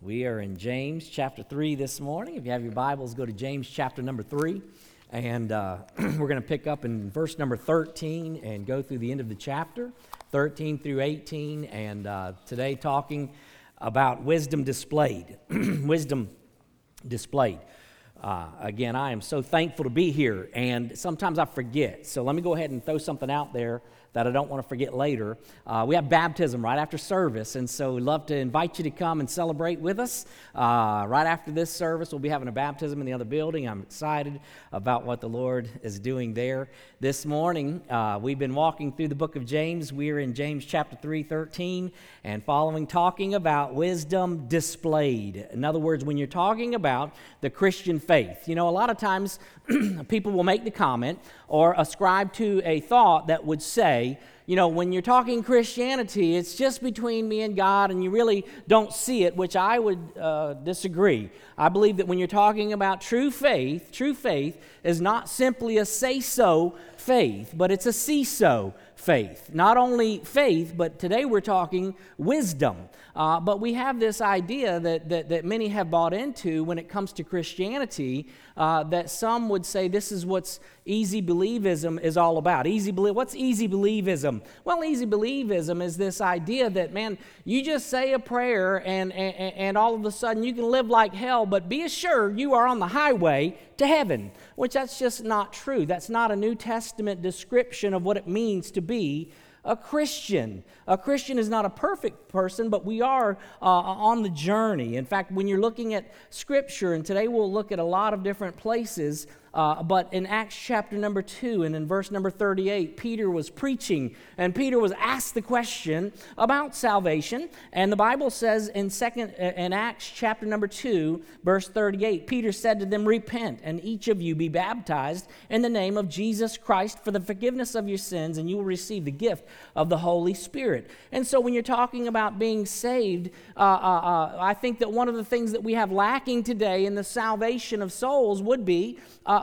We are in James chapter 3 this morning. If you have your Bibles, go to James chapter number 3, and we're going to pick up in verse number 13 and go through the end of the chapter, 13 through 18, and today talking about wisdom displayed. Wisdom displayed. Again, I am so thankful to be here, and sometimes I forget, so let me go ahead and throw something out there that I don't want to forget later. We have baptism right after service, and so we'd love to invite you to come and celebrate with us. Right after this service, we'll be having a baptism in the other building. I'm excited about what the Lord is doing there. This morning, we've been walking through the book of James. We're in James chapter 3:13, and following talking about wisdom displayed. In other words, when you're talking about the Christian faith, you know, a lot of times people will make the comment or ascribe to a thought that would say, you know, when you're talking Christianity, it's just between me and God, and you really don't see it, which I would disagree. I believe that when you're talking about true faith is not simply a say-so faith, but it's a see-so faith. Not only faith, but today we're talking wisdom. But we have this idea that many have bought into when it comes to Christianity, that some would say this is what's easy believism is all about. What's easy believism? Well, easy believism is this idea that, man, you just say a prayer and all of a sudden you can live like hell, but be assured you are on the highway to heaven, which that's just not true. That's not a New Testament description of what it means to be a Christian. A Christian is not a perfect person, but we are on the journey. In fact, when you're looking at Scripture, and today we'll look at a lot of different places, but in Acts chapter number 2 and in verse number 38, Peter was preaching, and Peter was asked the question about salvation, and the Bible says in Acts chapter number 2, verse 38, Peter said to them, "Repent, and each of you be baptized in the name of Jesus Christ for the forgiveness of your sins, and you will receive the gift of the Holy Spirit." And so when you're talking about being saved, I think that one of the things that we have lacking today in the salvation of souls would be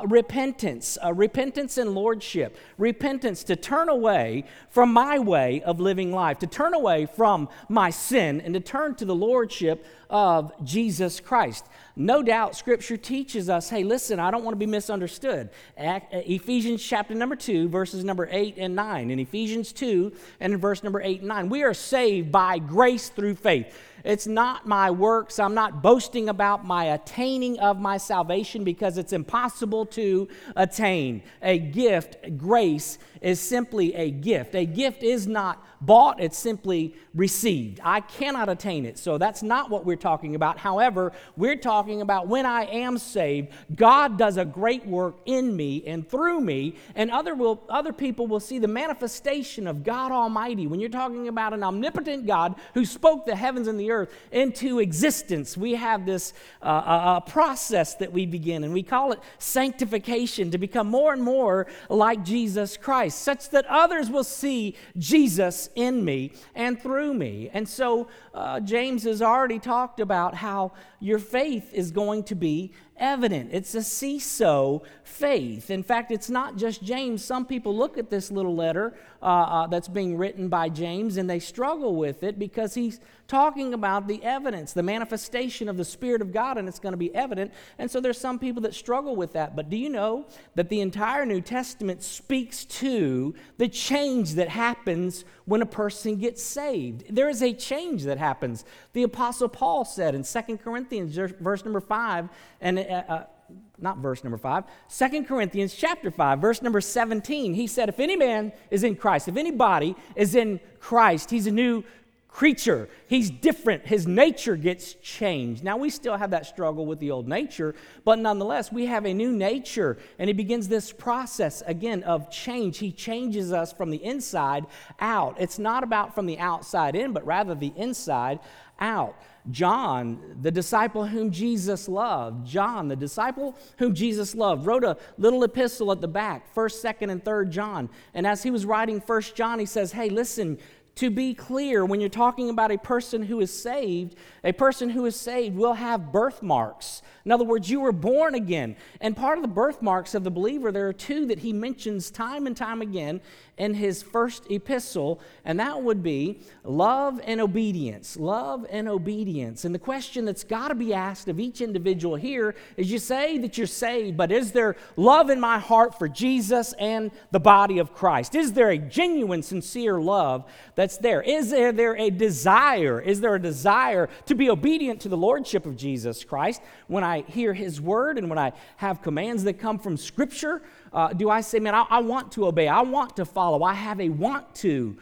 repentance. Repentance and lordship. Repentance to turn away from my way of living life, to turn away from my sin, and to turn to the lordship of Jesus Christ. No doubt Scripture teaches us, hey, listen, I don't want to be misunderstood. Ephesians chapter number 2, verses number 8 and 9. In Ephesians 2 and in verse number 8 and 9, we are saved by grace through faith. It's not my works. I'm not boasting about my attaining of my salvation because it's impossible to attain. A gift, grace, is simply a gift. A gift is not bought, it's simply received. I cannot attain it, so that's not what we're talking about. However, we're talking about when I am saved, God does a great work in me and through me, and other people will see the manifestation of God Almighty. When you're talking about an omnipotent God who spoke the heavens and the earth into existence, we have this process that we begin, and we call it sanctification, to become more and more like Jesus Christ, such that others will see Jesus in me and through me. And so James has already talked about how your faith is going to be evident. It's a see-so faith. In fact, it's not just James. Some people look at this little letter that's being written by James, and they struggle with it because he's talking about the evidence, the manifestation of the Spirit of God, and it's going to be evident. And so there's some people that struggle with that. But do you know that the entire New Testament speaks to the change that happens when a person gets saved? There is a change that happens. The Apostle Paul said in 2 Corinthians, verse number 5, and 2 Corinthians chapter 5, verse number 17, he said, if any man is in Christ, if anybody is in Christ, he's a new creature. He's different. His nature gets changed. Now, we still have that struggle with the old nature, but nonetheless, we have a new nature, and he begins this process, again, of change. He changes us from the inside out. It's not about from the outside in, but rather the inside out. John, the disciple whom Jesus loved, wrote a little epistle at the back, 1st, 2nd, and 3rd John. And as he was writing 1st John, he says, hey, listen, to be clear, when you're talking about a person who is saved will have birthmarks. In other words, you were born again. And part of the birthmarks of the believer, there are two that he mentions time and time again in his first epistle, and that would be love and obedience. Love and obedience. And the question that's got to be asked of each individual here is, you say that you're saved, but is there love in my heart for Jesus and the body of Christ? Is there a genuine, sincere love that's there? Is there a desire? Is there a desire to be obedient to the Lordship of Jesus Christ? When I hear his word and when I have commands that come from Scripture, do I say, man, I want to obey, I want to follow, I have a want to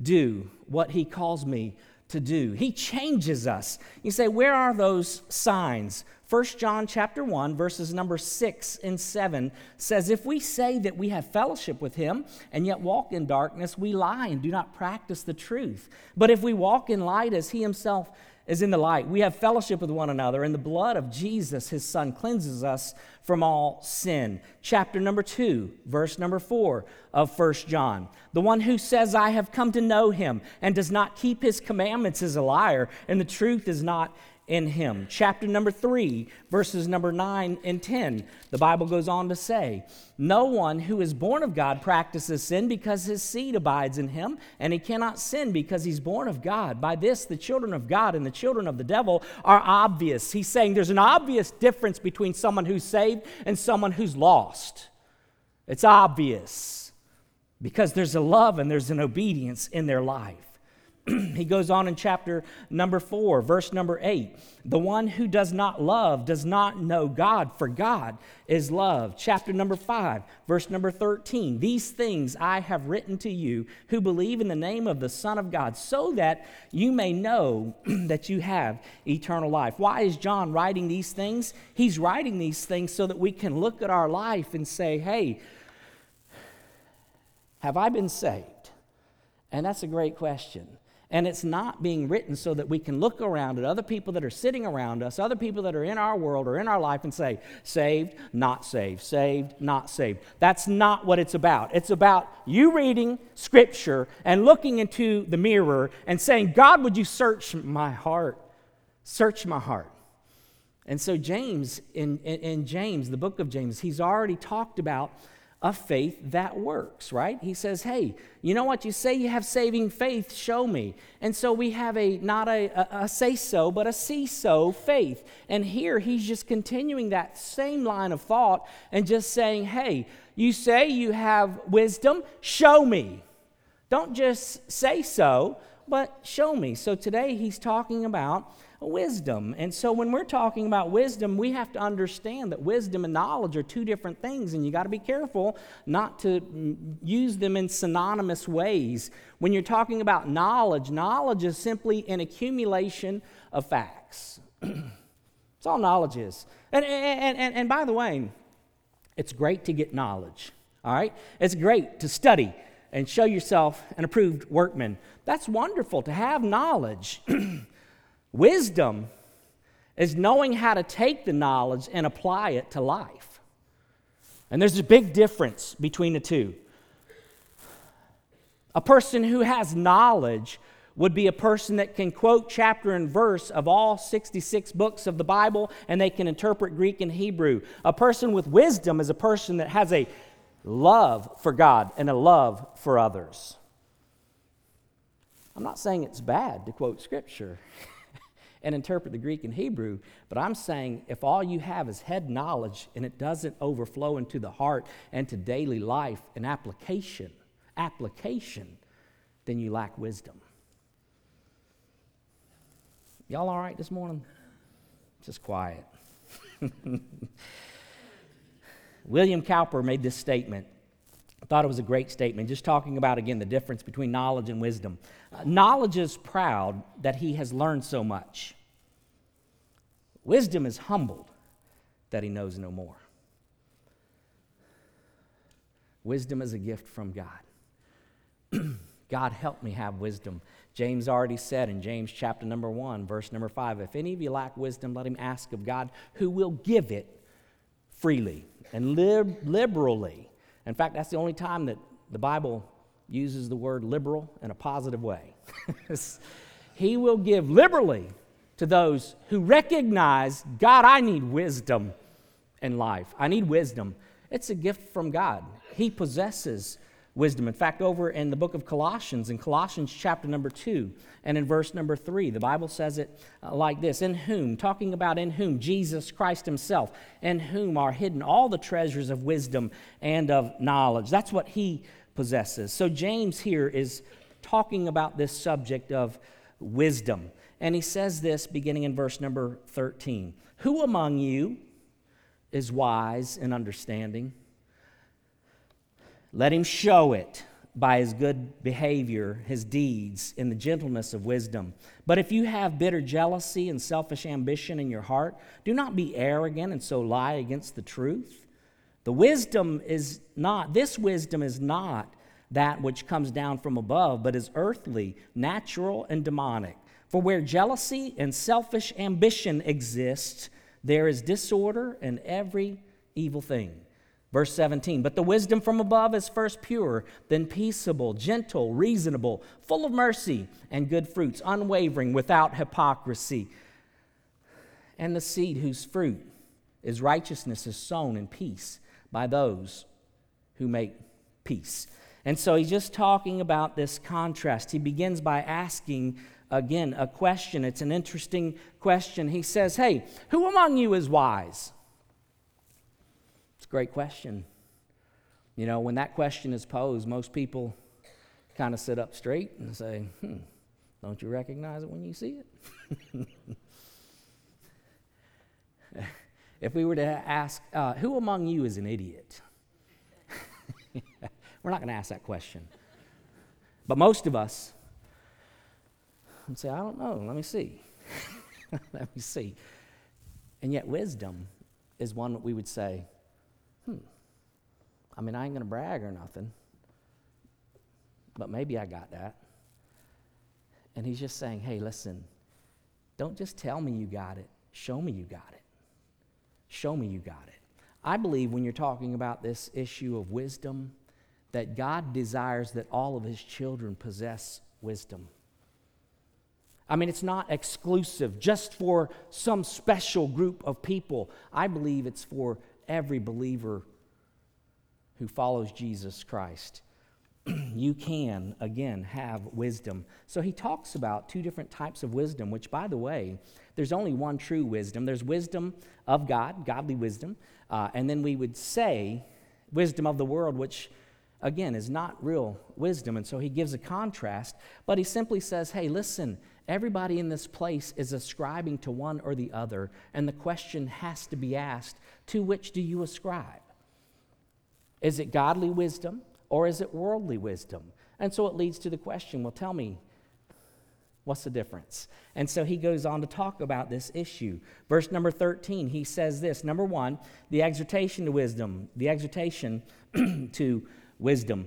do what he calls me to do? He changes us. You say, where are those signs? 1 John chapter 1, verses number 6 and 7 says, if we say that we have fellowship with him and yet walk in darkness, we lie and do not practice the truth. But if we walk in light as he himself is in the light, we have fellowship with one another, and the blood of Jesus, his Son, cleanses us from all sin. Chapter number 2, verse number 4 of 1 John. The one who says, I have come to know him, and does not keep his commandments is a liar, and the truth is not in him. Chapter number 3, verses number 9 and 10. The Bible goes on to say, no one who is born of God practices sin, because his seed abides in him, and he cannot sin because he's born of God. By this, the children of God and the children of the devil are obvious. He's saying there's an obvious difference between someone who's saved and someone who's lost. It's obvious because there's a love and there's an obedience in their life. He goes on in chapter number 4, verse number 8. The one who does not love does not know God, for God is love. Chapter number 5, verse number 13. These things I have written to you who believe in the name of the Son of God, so that you may know that you have eternal life. Why is John writing these things? He's writing these things so that we can look at our life and say, hey, have I been saved? And that's a great question. And it's not being written so that we can look around at other people that are sitting around us, other people that are in our world or in our life, and say, saved, not saved, saved, not saved. That's not what it's about. It's about you reading Scripture and looking into the mirror and saying, God, would you search my heart? Search my heart. And so James, in James, the book of James, he's already talked about a faith that works, right? He says, hey, you know what? You say you have saving faith, show me. And so we have not a say-so, but a see-so faith. And here he's just continuing that same line of thought and just saying, hey, you say you have wisdom, show me. Don't just say so, but show me. So today he's talking about wisdom. And so when we're talking about wisdom, we have to understand that wisdom and knowledge are two different things, and you got to be careful not to use them in synonymous ways. When you're talking about knowledge, knowledge is simply an accumulation of facts. That's all knowledge is. And by the way, it's great to get knowledge, all right? It's great to study and show yourself an approved workman. That's wonderful to have knowledge. Wisdom is knowing how to take the knowledge and apply it to life. And there's a big difference between the two. A person who has knowledge would be a person that can quote chapter and verse of all 66 books of the Bible, and they can interpret Greek and Hebrew. A person with wisdom is a person that has a love for God and a love for others. I'm not saying it's bad to quote Scripture and interpret the Greek and Hebrew, but I'm saying if all you have is head knowledge and it doesn't overflow into the heart and to daily life and application, then you lack wisdom. Y'all all right this morning? Just quiet. William Cowper made this statement. I thought it was a great statement, just talking about, again, the difference between knowledge and wisdom. Knowledge is proud that he has learned so much. Wisdom is humbled that he knows no more. Wisdom is a gift from God. God, help me have wisdom. James already said in James chapter number 1, verse number 5, if any of you lack wisdom, let him ask of God, who will give it freely and liberally. In fact, that's the only time that the Bible uses the word liberal in a positive way. He will give liberally to those who recognize, God, I need wisdom in life. I need wisdom. It's a gift from God. He possesses wisdom. In fact, over in the book of Colossians, in Colossians chapter number 2 and in verse number 3, the Bible says it like this, in whom, talking about in whom, Jesus Christ himself, in whom are hidden all the treasures of wisdom and of knowledge. That's what he possesses. So James here is talking about this subject of wisdom. And he says this beginning in verse number 13. Who among you is wise and understanding? Let him show it by his good behavior, his deeds, in the gentleness of wisdom. But if you have bitter jealousy and selfish ambition in your heart, do not be arrogant and so lie against the truth. This wisdom is not that which comes down from above, but is earthly, natural, and demonic. For where jealousy and selfish ambition exists, there is disorder and every evil thing. Verse 17, but the wisdom from above is first pure, then peaceable, gentle, reasonable, full of mercy and good fruits, unwavering, without hypocrisy. And the seed whose fruit is righteousness is sown in peace by those who make peace. And so he's just talking about this contrast. He begins by asking again a question. It's an interesting question. He says, hey, who among you is wise? It's a great question. You know, when that question is posed, most people kind of sit up straight and say, don't you recognize it when you see it? If we were to ask, who among you is an idiot? We're not going to ask that question. But most of us would say, I don't know, let me see. Let me see. And yet wisdom is one that we would say, I mean, I ain't going to brag or nothing, but maybe I got that. And he's just saying, hey, listen, don't just tell me you got it. Show me you got it. Show me you got it. I believe when you're talking about this issue of wisdom, that God desires that all of his children possess wisdom. I mean, it's not exclusive just for some special group of people. I believe it's for every believer who follows Jesus Christ. You can, again, have wisdom. So he talks about two different types of wisdom, which, by the way, there's only one true wisdom. There's wisdom of God, godly wisdom, and then we would say wisdom of the world, which, again, is not real wisdom. And so he gives a contrast, but he simply says, hey, listen, everybody in this place is ascribing to one or the other, and the question has to be asked, to which do you ascribe? Is it godly wisdom or is it worldly wisdom? And so it leads to the question, well, tell me, what's the difference? And so he goes on to talk about this issue. Verse number 13, he says this, number one, the exhortation to wisdom, the exhortation to wisdom.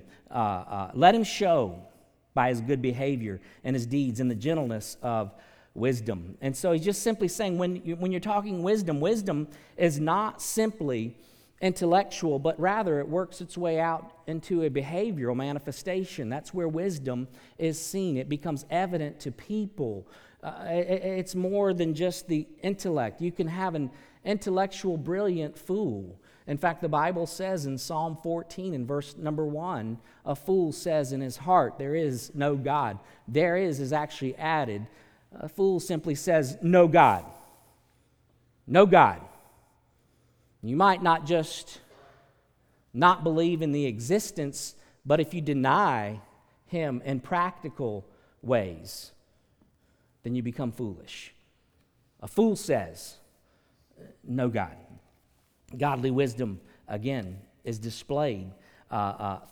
Let him show by his good behavior and his deeds in the gentleness of wisdom. And so he's just simply saying when you're talking wisdom, wisdom is not simply intellectual, but rather it works its way out into a behavioral manifestation. That's where wisdom is seen. It becomes evident to people. It's more than just the intellect. You can have an intellectual, brilliant fool. In fact, the Bible says in Psalm 14 in verse number 1, a fool says in his heart, there is no God. There is actually added. A fool simply says, no God. No God. You might not just not believe in the existence, but if you deny him in practical ways, then you become foolish. A fool says, no God. Godly wisdom, again, is displayed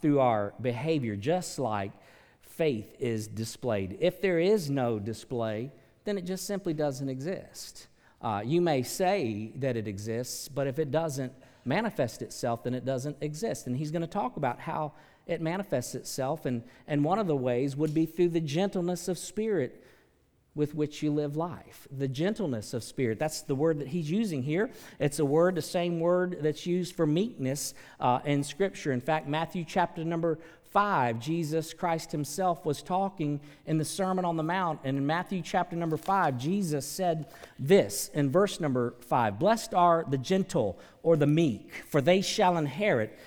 through our behavior, just like faith is displayed. If there is no display, then it just simply doesn't exist. You may say that it exists, but if it doesn't manifest itself, then it doesn't exist. And he's going to talk about how it manifests itself, and one of the ways would be through the gentleness of spirit with which you live life. The gentleness of spirit, that's the word that he's using here. It's a word, the same word that's used for meekness in Scripture. In fact, Matthew chapter number 5, Jesus Christ himself was talking in the Sermon on the Mount, and in Matthew chapter number 5, Jesus said this in verse number 5, blessed are the gentle or the meek, for they shall inherit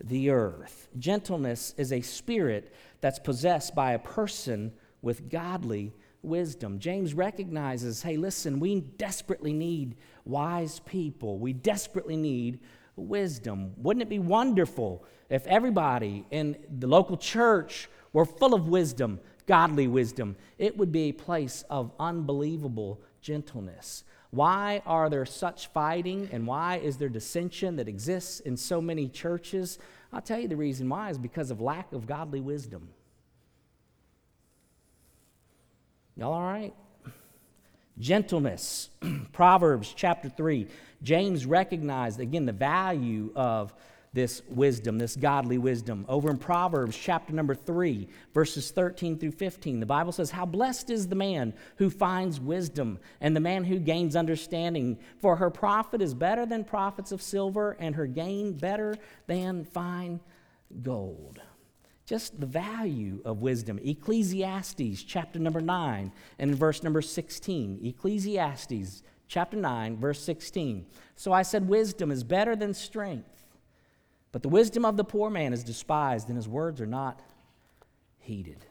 the earth. Gentleness is a spirit that's possessed by a person with godly wisdom. James recognizes, hey, listen, we desperately need wise people. We desperately need wisdom. Wouldn't it be wonderful if everybody in the local church were full of wisdom, godly wisdom? It would be a place of unbelievable gentleness. Why are there such fighting, and why is there dissension that exists in so many churches? I'll tell you the reason why is because of lack of godly wisdom. Y'all all right? Gentleness. Proverbs chapter 3. James recognized, again, the value of this wisdom, this godly wisdom. Over in Proverbs chapter number 3, verses 13 through 15, the Bible says, "How blessed is the man who finds wisdom, and the man who gains understanding. For her profit is better than profits of silver, and her gain better than fine gold." Just the value of wisdom. Ecclesiastes chapter number 9 and verse number 16. Ecclesiastes chapter 9, verse 16. "So I said, wisdom is better than strength. But the wisdom of the poor man is despised, and his words are not heeded."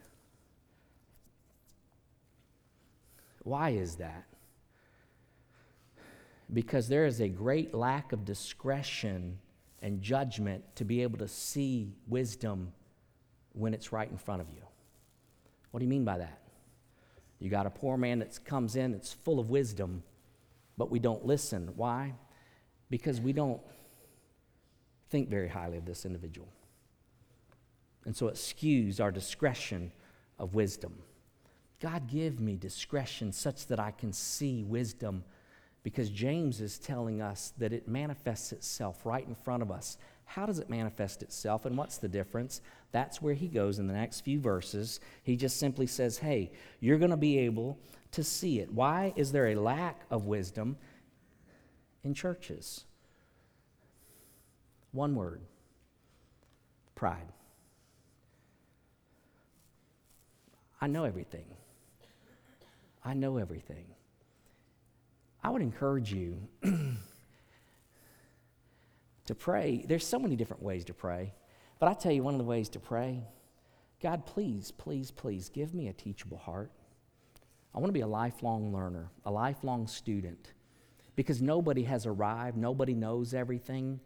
Why is that? Because there is a great lack of discretion and judgment to be able to see wisdom when it's right in front of you. What do you mean by that? You got a poor man that comes in, it's full of wisdom, but we don't listen. Why? Because we don't think very highly of this individual. And so it skews our discretion of wisdom. God, give me discretion such that I can see wisdom, because James is telling us that it manifests itself right in front of us. How does it manifest itself, and what's the difference? That's where he goes in the next few verses. He just simply says, hey, you're going to be able to see it. Why is there a lack of wisdom in churches? One word: pride. I know everything. I know everything. I would encourage you to pray. There's so many different ways to pray, but I tell you one of the ways to pray: God, please, please, please give me a teachable heart. I want to be a lifelong learner, a lifelong student, because nobody has arrived, nobody knows everything.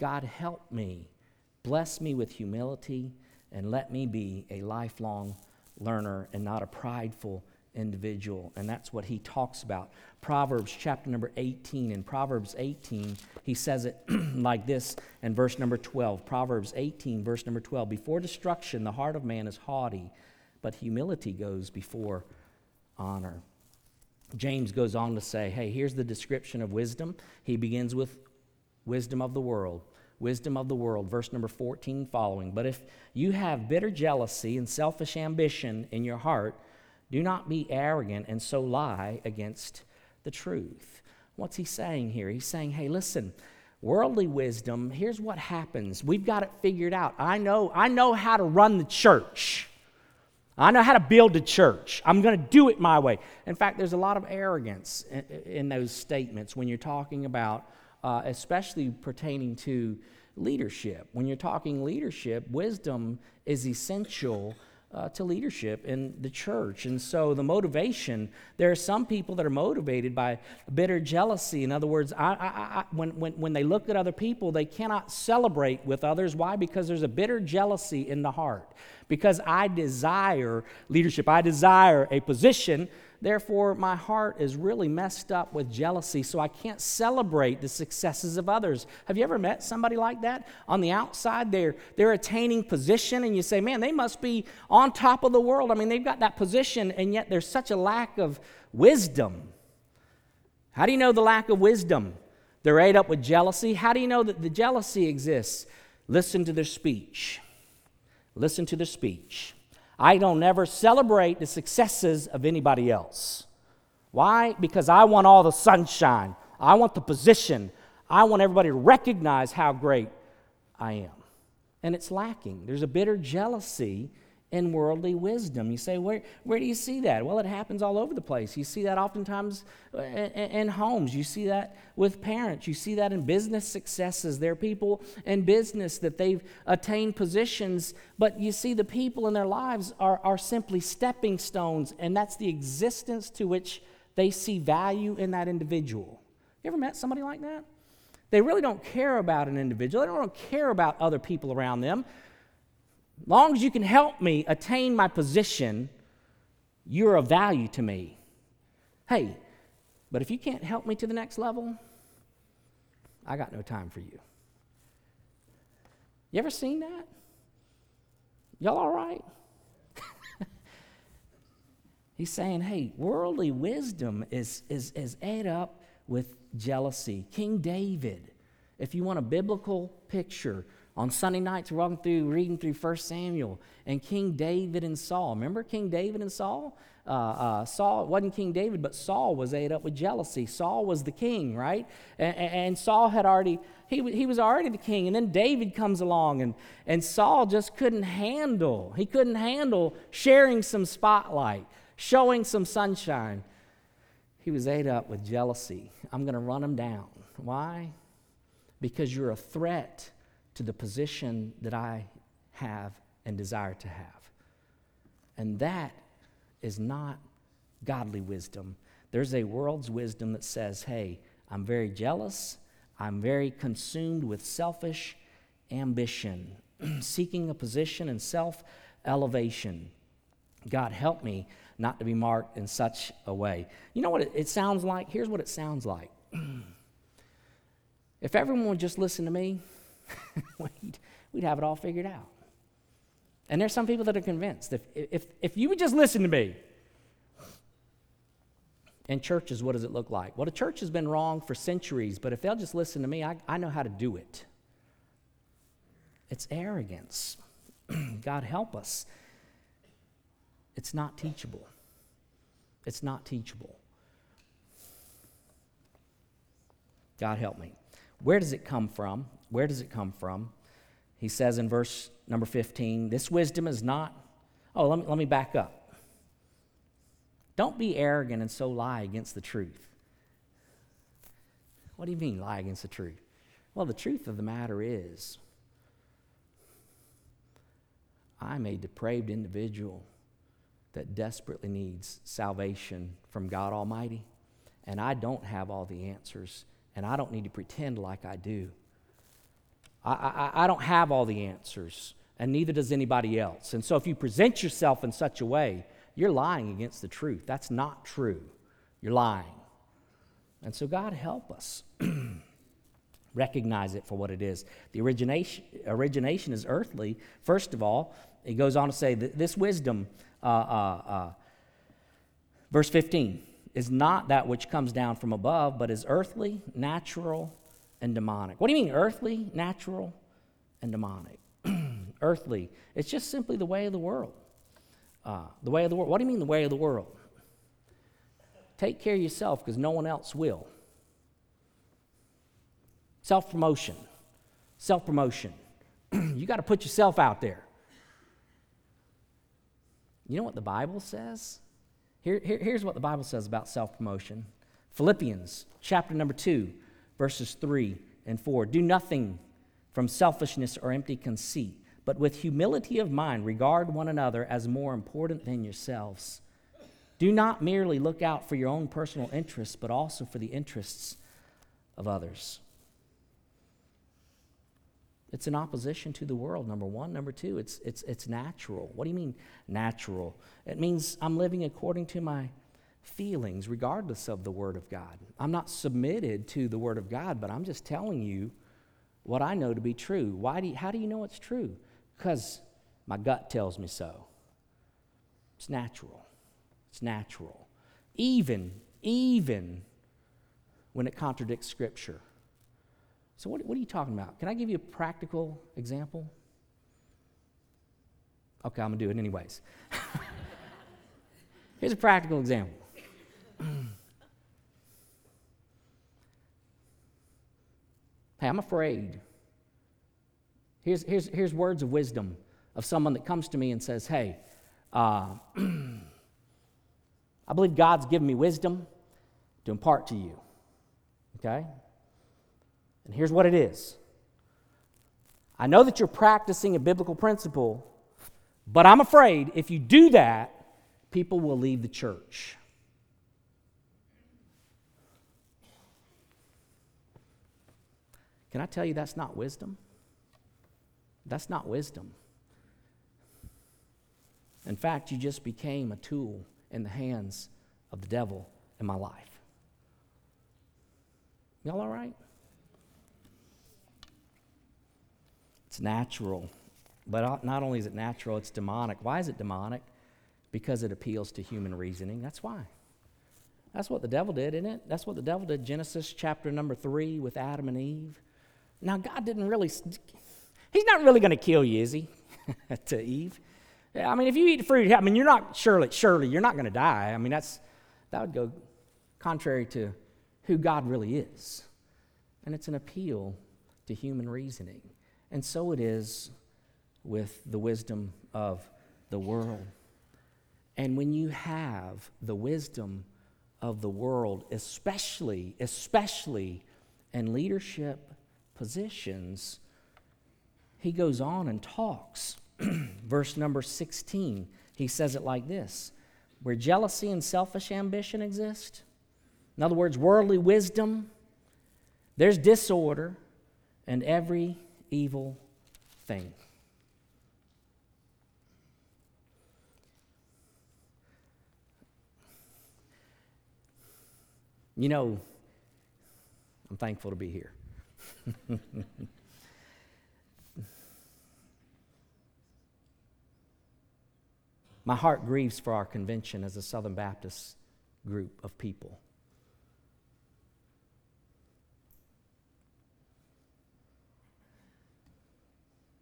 God, help me, bless me with humility, and let me be a lifelong learner and not a prideful individual. And that's what he talks about. Proverbs chapter number 18. In Proverbs 18, he says it like this in verse number 12. Proverbs 18, verse number 12. "Before destruction, the heart of man is haughty, but humility goes before honor." James goes on to say, hey, here's the description of wisdom. He begins with wisdom of the world. Wisdom of the world, verse number 14 following. "But if you have bitter jealousy and selfish ambition in your heart, do not be arrogant and so lie against the truth." What's he saying here? He's saying, hey, listen, worldly wisdom, here's what happens. We've got it figured out. I know how to run the church. I know how to build a church. I'm going to do it my way. In fact, there's a lot of arrogance in those statements when you're talking about especially pertaining to leadership. When you're talking leadership, wisdom is essential to leadership in the church. And so the motivation, there are some people that are motivated by bitter jealousy. In other words, when they look at other people, they cannot celebrate with others. Why? Because there's a bitter jealousy in the heart. Because I desire leadership, I desire a position, therefore, my heart is really messed up with jealousy, so I can't celebrate the successes of others. Have you ever met somebody like that? On the outside, they're attaining position, and you say, man, they must be on top of the world. I mean, they've got that position, and yet there's such a lack of wisdom. How do you know the lack of wisdom? They're ate up with jealousy. How do you know that the jealousy exists? Listen to their speech. Listen to their speech. I don't ever celebrate the successes of anybody else. Why? Because I want all the sunshine. I want the position. I want everybody to recognize how great I am. And it's lacking. There's a bitter jealousy and worldly wisdom. You say, where do you see that? Well, it happens all over the place. You see that oftentimes in homes. You see that with parents. You see that in business successes. There are people in business that they've attained positions, but you see the people in their lives are simply stepping stones, and that's the existence to which they see value in that individual. You ever met somebody like that? They really don't care about an individual. They don't care about other people around them. As long as you can help me attain my position, you're of value to me. Hey, but if you can't help me to the next level, I got no time for you. You ever seen that? Y'all all right? He's saying, hey, worldly wisdom is ate up with jealousy. King David, if you want a biblical picture, on Sunday nights, we're walking through, reading through 1 Samuel and King David and Saul. Remember King David and Saul? Saul, it wasn't King David, but Saul was ate up with jealousy. Saul was the king, right? And Saul had already, he was already the king. And then David comes along, and Saul just couldn't handle sharing some spotlight, showing some sunshine. He was ate up with jealousy. I'm going to run him down. Why? Because you're a threat to the position that I have and desire to have. And that is not godly wisdom. There's a world's wisdom that says, hey, I'm very jealous, I'm very consumed with selfish ambition, seeking a position and self-elevation. God, help me not to be marked in such a way. You know what it sounds like? Here's what it sounds like. If everyone would just listen to me, we'd have it all figured out. And there's some people that are convinced if you would just listen to me. In churches, what does it look like? Well, the church has been wrong for centuries, but if they'll just listen to me, I know how to do it. It's arrogance. God help us. It's not teachable. It's not teachable. God help me. Where does it come from? Where does it come from? He says in verse number 15, this wisdom is not... Oh, let me back up. Don't be arrogant and so lie against the truth. What do you mean, lie against the truth? Well, the truth of the matter is, I'm a depraved individual that desperately needs salvation from God Almighty, and I don't have all the answers, and I don't need to pretend like I do. I don't have all the answers, and neither does anybody else. And so if you present yourself in such a way, you're lying against the truth. That's not true. You're lying. And so God help us recognize it for what it is. The origination is earthly. First of all, it goes on to say that this wisdom, verse 15, is not that which comes down from above, but is earthly, natural, and demonic. What do you mean earthly, natural, and demonic? Earthly, it's just simply the way of the world. The way of the world. What do you mean the way of the world? Take care of yourself because no one else will. Self-promotion. Self-promotion. You got to put yourself out there. You know what the Bible says? Here's what the Bible says about self-promotion. Philippians chapter number 2. Verses 3 and 4, do nothing from selfishness or empty conceit, but with humility of mind regard one another as more important than yourselves. Do not merely look out for your own personal interests, but also for the interests of others. It's in opposition to the world, number one. Number two, it's natural. What do you mean natural? It means I'm living according to my feelings regardless of the Word of God. I'm not submitted to the Word of God, but I'm just telling you what I know to be true. How do you know it's true? Because my gut tells me so. It's natural. It's natural. Even when it contradicts Scripture. So what are you talking about? Can I give you a practical example? Okay, I'm going to do it anyways. Here's a practical example. Hey, I'm afraid. Here's words of wisdom of someone that comes to me and says, hey, I believe God's given me wisdom to impart to you, okay? And here's what it is. I know that you're practicing a biblical principle, but I'm afraid if you do that, people will leave the church. Can I tell you that's not wisdom? That's not wisdom. In fact, you just became a tool in the hands of the devil in my life. Y'all all right? It's natural. But not only is it natural, it's demonic. Why is it demonic? Because it appeals to human reasoning. That's why. That's what the devil did, isn't it? That's what the devil did. Genesis chapter number 3 with Adam and Eve. Now, God didn't really... He's not really going to kill you, is he? To Eve. I mean, if you eat fruit, I mean, you're not... Surely, you're not going to die. I mean, that would go contrary to who God really is. And it's an appeal to human reasoning. And so it is with the wisdom of the world. And when you have the wisdom of the world, especially in leadership positions, he goes on and talks. Verse number 16, he says it like this: where jealousy and selfish ambition exist, in other words, worldly wisdom, there's disorder and every evil thing. You know, I'm thankful to be here. My heart grieves for our convention as a Southern Baptist group of people.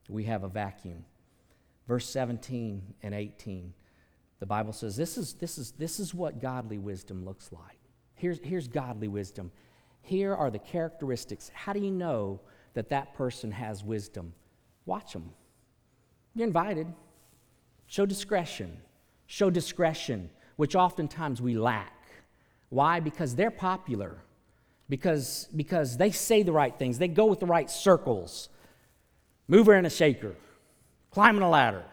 We have a vacuum. Verse 17 and 18, the Bible says, this is what godly wisdom looks like. Here's godly wisdom. Here are the characteristics. How do you know that person has wisdom? Watch them. You're invited. Show discretion. Show discretion, which oftentimes we lack. Why? Because they're popular. Because they say the right things. They go with the right circles. Mover and a shaker. Climbing a ladder.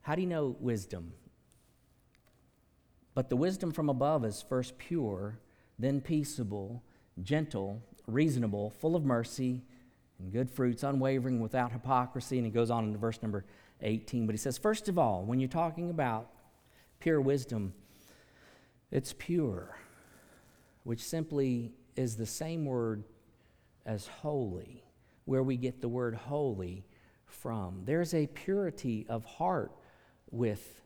How do you know wisdom? But the wisdom from above is first pure, then peaceable, gentle, reasonable, full of mercy, and good fruits, unwavering, without hypocrisy. And he goes on into verse number 18. But he says, first of all, when you're talking about pure wisdom, it's pure, which simply is the same word as holy, where we get the word holy from. There's a purity of heart with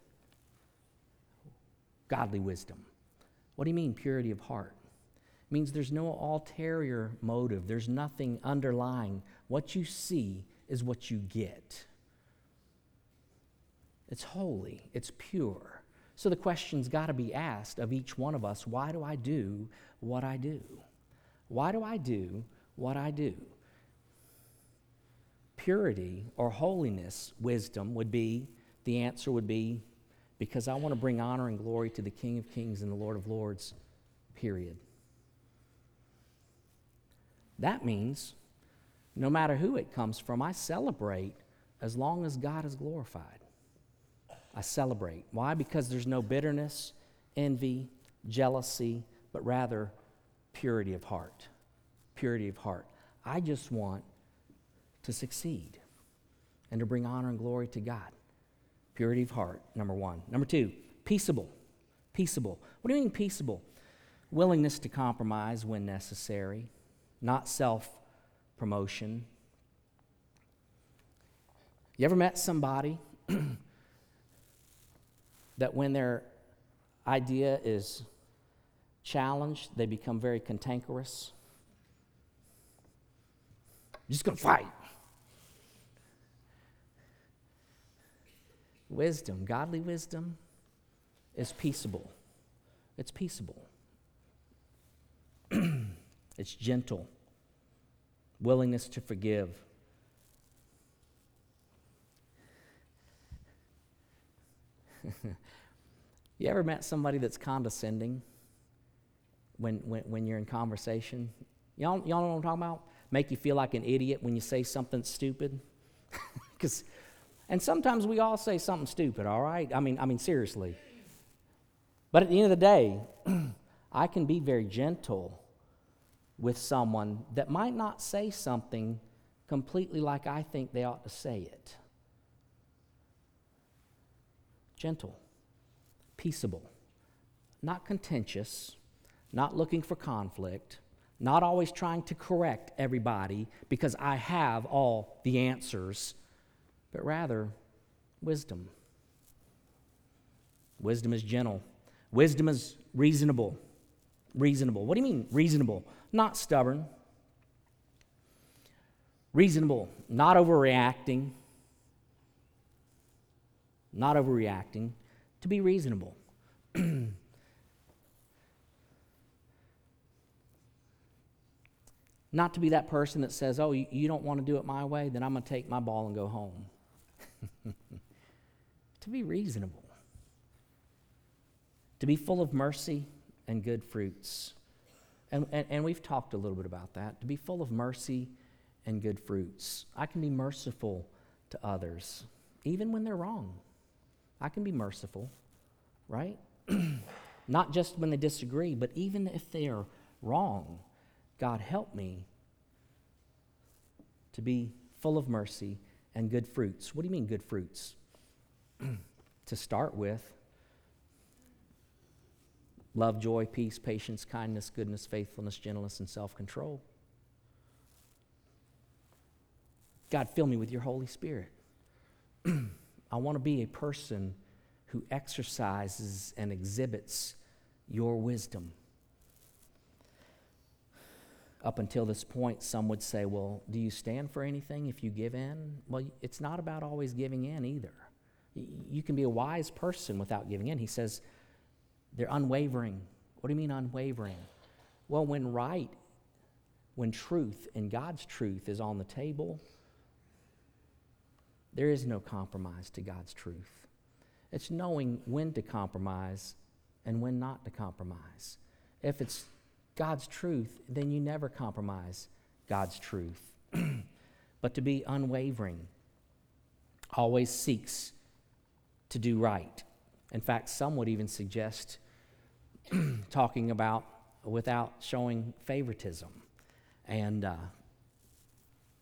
godly wisdom. What do you mean, purity of heart? It means there's no ulterior motive. There's nothing underlying. What you see is what you get. It's holy. It's pure. So the question's got to be asked of each one of us, why do I do what I do? Why do I do what I do? Purity or holiness, wisdom would be, the answer would be, because I want to bring honor and glory to the King of Kings and the Lord of Lords, period. That means no matter who it comes from, I celebrate as long as God is glorified. I celebrate. Why? Because there's no bitterness, envy, jealousy, but rather purity of heart. Purity of heart. I just want to succeed and to bring honor and glory to God. Purity of heart, number one. Number two, peaceable. Peaceable. What do you mean peaceable? Willingness to compromise when necessary, not self-promotion. You ever met somebody that when their idea is challenged, they become very cantankerous? You're just going to fight. Wisdom, godly wisdom, is peaceable. It's peaceable. It's gentle. Willingness to forgive. You ever met somebody that's condescending when you're in conversation? Y'all know what I'm talking about? Make you feel like an idiot when you say something stupid. And sometimes we all say something stupid, all right? I mean, seriously. But at the end of the day, I can be very gentle with someone that might not say something completely like I think they ought to say it. Gentle, peaceable, not contentious, not looking for conflict, not always trying to correct everybody because I have all the answers, but rather wisdom. Wisdom is gentle. Wisdom is reasonable. Reasonable. What do you mean reasonable? Not stubborn. Reasonable, not overreacting. Not overreacting, to be reasonable. Not to be that person that says, oh, you don't want to do it my way, then I'm going to take my ball and go home. To be reasonable. To be full of mercy and good fruits. And we've talked a little bit about that. To be full of mercy and good fruits. I can be merciful to others, even when they're wrong. I can be merciful, right? Not just when they disagree, but even if they are wrong. God, help me to be full of mercy and good fruits. What do you mean good fruits? To start with, love, joy, peace, patience, kindness, goodness, faithfulness, gentleness, and self-control. God, fill me with your Holy Spirit. I want to be a person who exercises and exhibits your wisdom. Up until this point, some would say, well, do you stand for anything if you give in? Well, it's not about always giving in either. You can be a wise person without giving in. He says they're unwavering. What do you mean unwavering? Well, when truth and God's truth is on the table, there is no compromise to God's truth. It's knowing when to compromise and when not to compromise. If it's God's truth, then you never compromise God's truth. But to be unwavering always seeks to do right. In fact, some would even suggest talking about without showing favoritism. And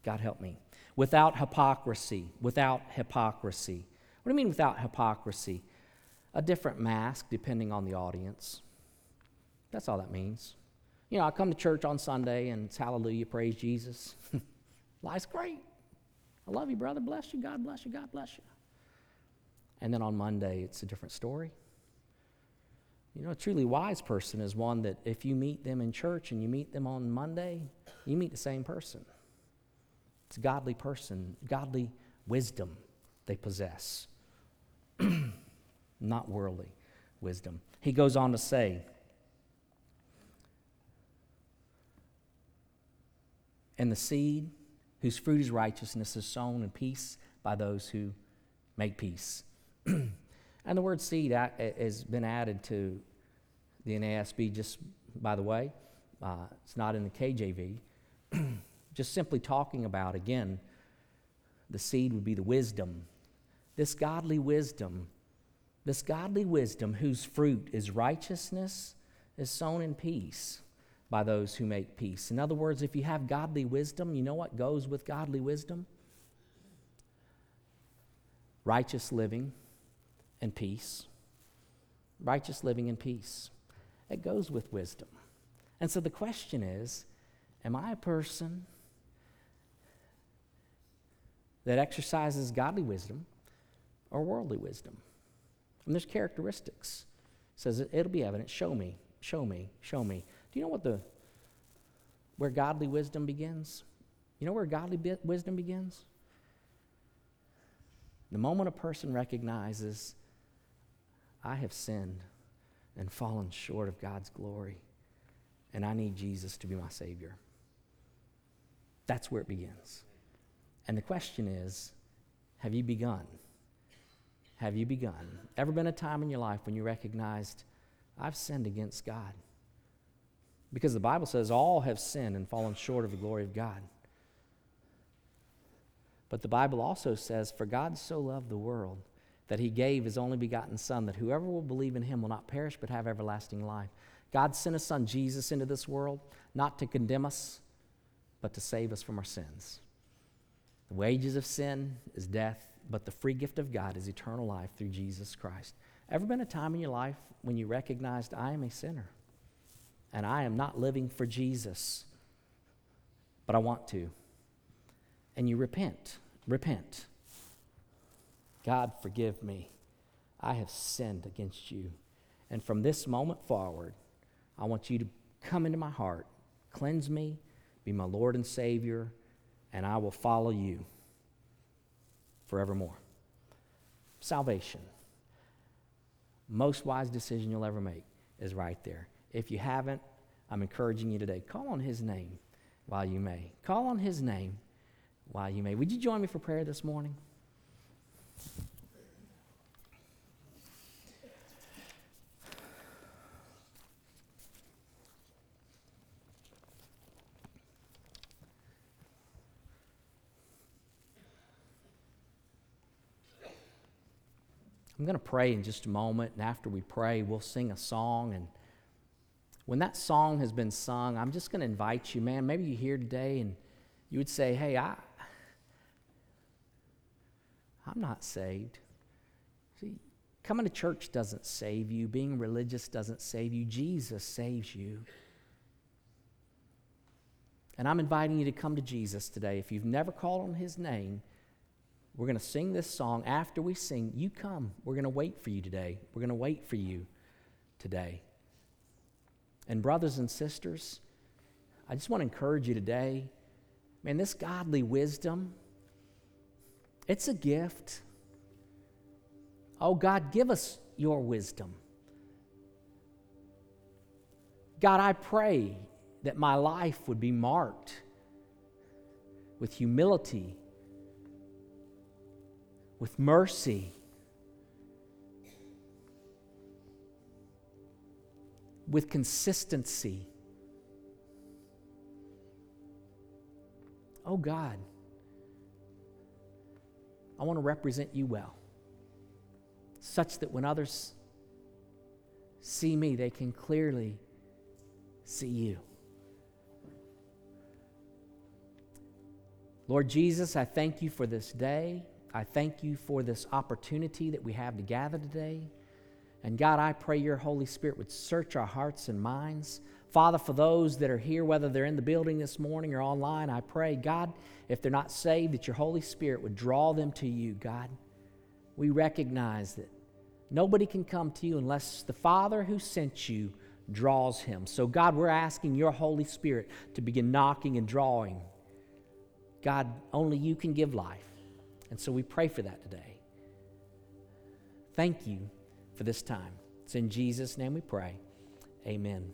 God help me. Without hypocrisy. Without hypocrisy. What do you mean without hypocrisy? A different mask depending on the audience. That's all that means. You know, I come to church on Sunday and it's hallelujah, praise Jesus. Life's great. I love you, brother. Bless you. God bless you. God bless you. And then on Monday, it's a different story. You know, a truly wise person is one that if you meet them in church and you meet them on Monday, you meet the same person. It's a godly person, godly wisdom they possess, not worldly wisdom. He goes on to say, and the seed whose fruit is righteousness is sown in peace by those who make peace. And the word seed has been added to the NASB, just by the way. It's not in the KJV. Just simply talking about, again, the seed would be the wisdom. This godly wisdom whose fruit is righteousness is sown in peace by those who make peace. In other words, if you have godly wisdom, you know what goes with godly wisdom? Righteous living and peace. Righteous living and peace. It goes with wisdom. And so the question is, am I a person that exercises godly wisdom or worldly wisdom? And there's characteristics. It says it'll be evident. Show me. Do you know where godly wisdom begins? You know where godly wisdom begins? The moment a person recognizes, I have sinned and fallen short of God's glory, and I need Jesus to be my Savior. That's where it begins. And the question is, have you begun? have you begun? Ever been a time in your life when you recognized, I've sinned against God? Because the Bible says all have sinned and fallen short of the glory of God. But the Bible also says, for God so loved the world that he gave his only begotten Son, that whoever will believe in him will not perish but have everlasting life. God sent his Son Jesus into this world, not to condemn us, but to save us from our sins. The wages of sin is death, but the free gift of God is eternal life through Jesus Christ. Ever been a time in your life when you recognized, I am a sinner, and I am not living for Jesus, but I want to? And you repent. God, forgive me. I have sinned against you. And from this moment forward, I want you to come into my heart, cleanse me, be my Lord and Savior, and I will follow you forevermore. Salvation. Most wise decision you'll ever make is right there. If you haven't, I'm encouraging you today. Call on his name while you may. Call on his name while you may. Would you join me for prayer this morning? I'm going to pray in just a moment, and after we pray, we'll sing a song. And when that song has been sung, I'm just going to invite you, man. Maybe you're here today, and you would say, hey, I'm not saved. See, coming to church doesn't save you. Being religious doesn't save you. Jesus saves you. And I'm inviting you to come to Jesus today. If you've never called on his name, we're going to sing this song. After we sing, you come. We're going to wait for you today. We're going to wait for you today. And brothers and sisters, I just want to encourage you today. Man, this godly wisdom, it's a gift. Oh, God, give us your wisdom. God, I pray that my life would be marked with humility, with mercy, with consistency. Oh God, I want to represent you well, such that when others see me, they can clearly see you. Lord Jesus, I thank you for this day. I thank you for this opportunity that we have to gather today. And God, I pray your Holy Spirit would search our hearts and minds. Father, for those that are here, whether they're in the building this morning or online, I pray, God, if they're not saved, that your Holy Spirit would draw them to you, God. We recognize that nobody can come to you unless the Father who sent you draws him. So God, we're asking your Holy Spirit to begin knocking and drawing. God, only you can give life. And so we pray for that today. Thank you for this time. It's in Jesus' name we pray. Amen.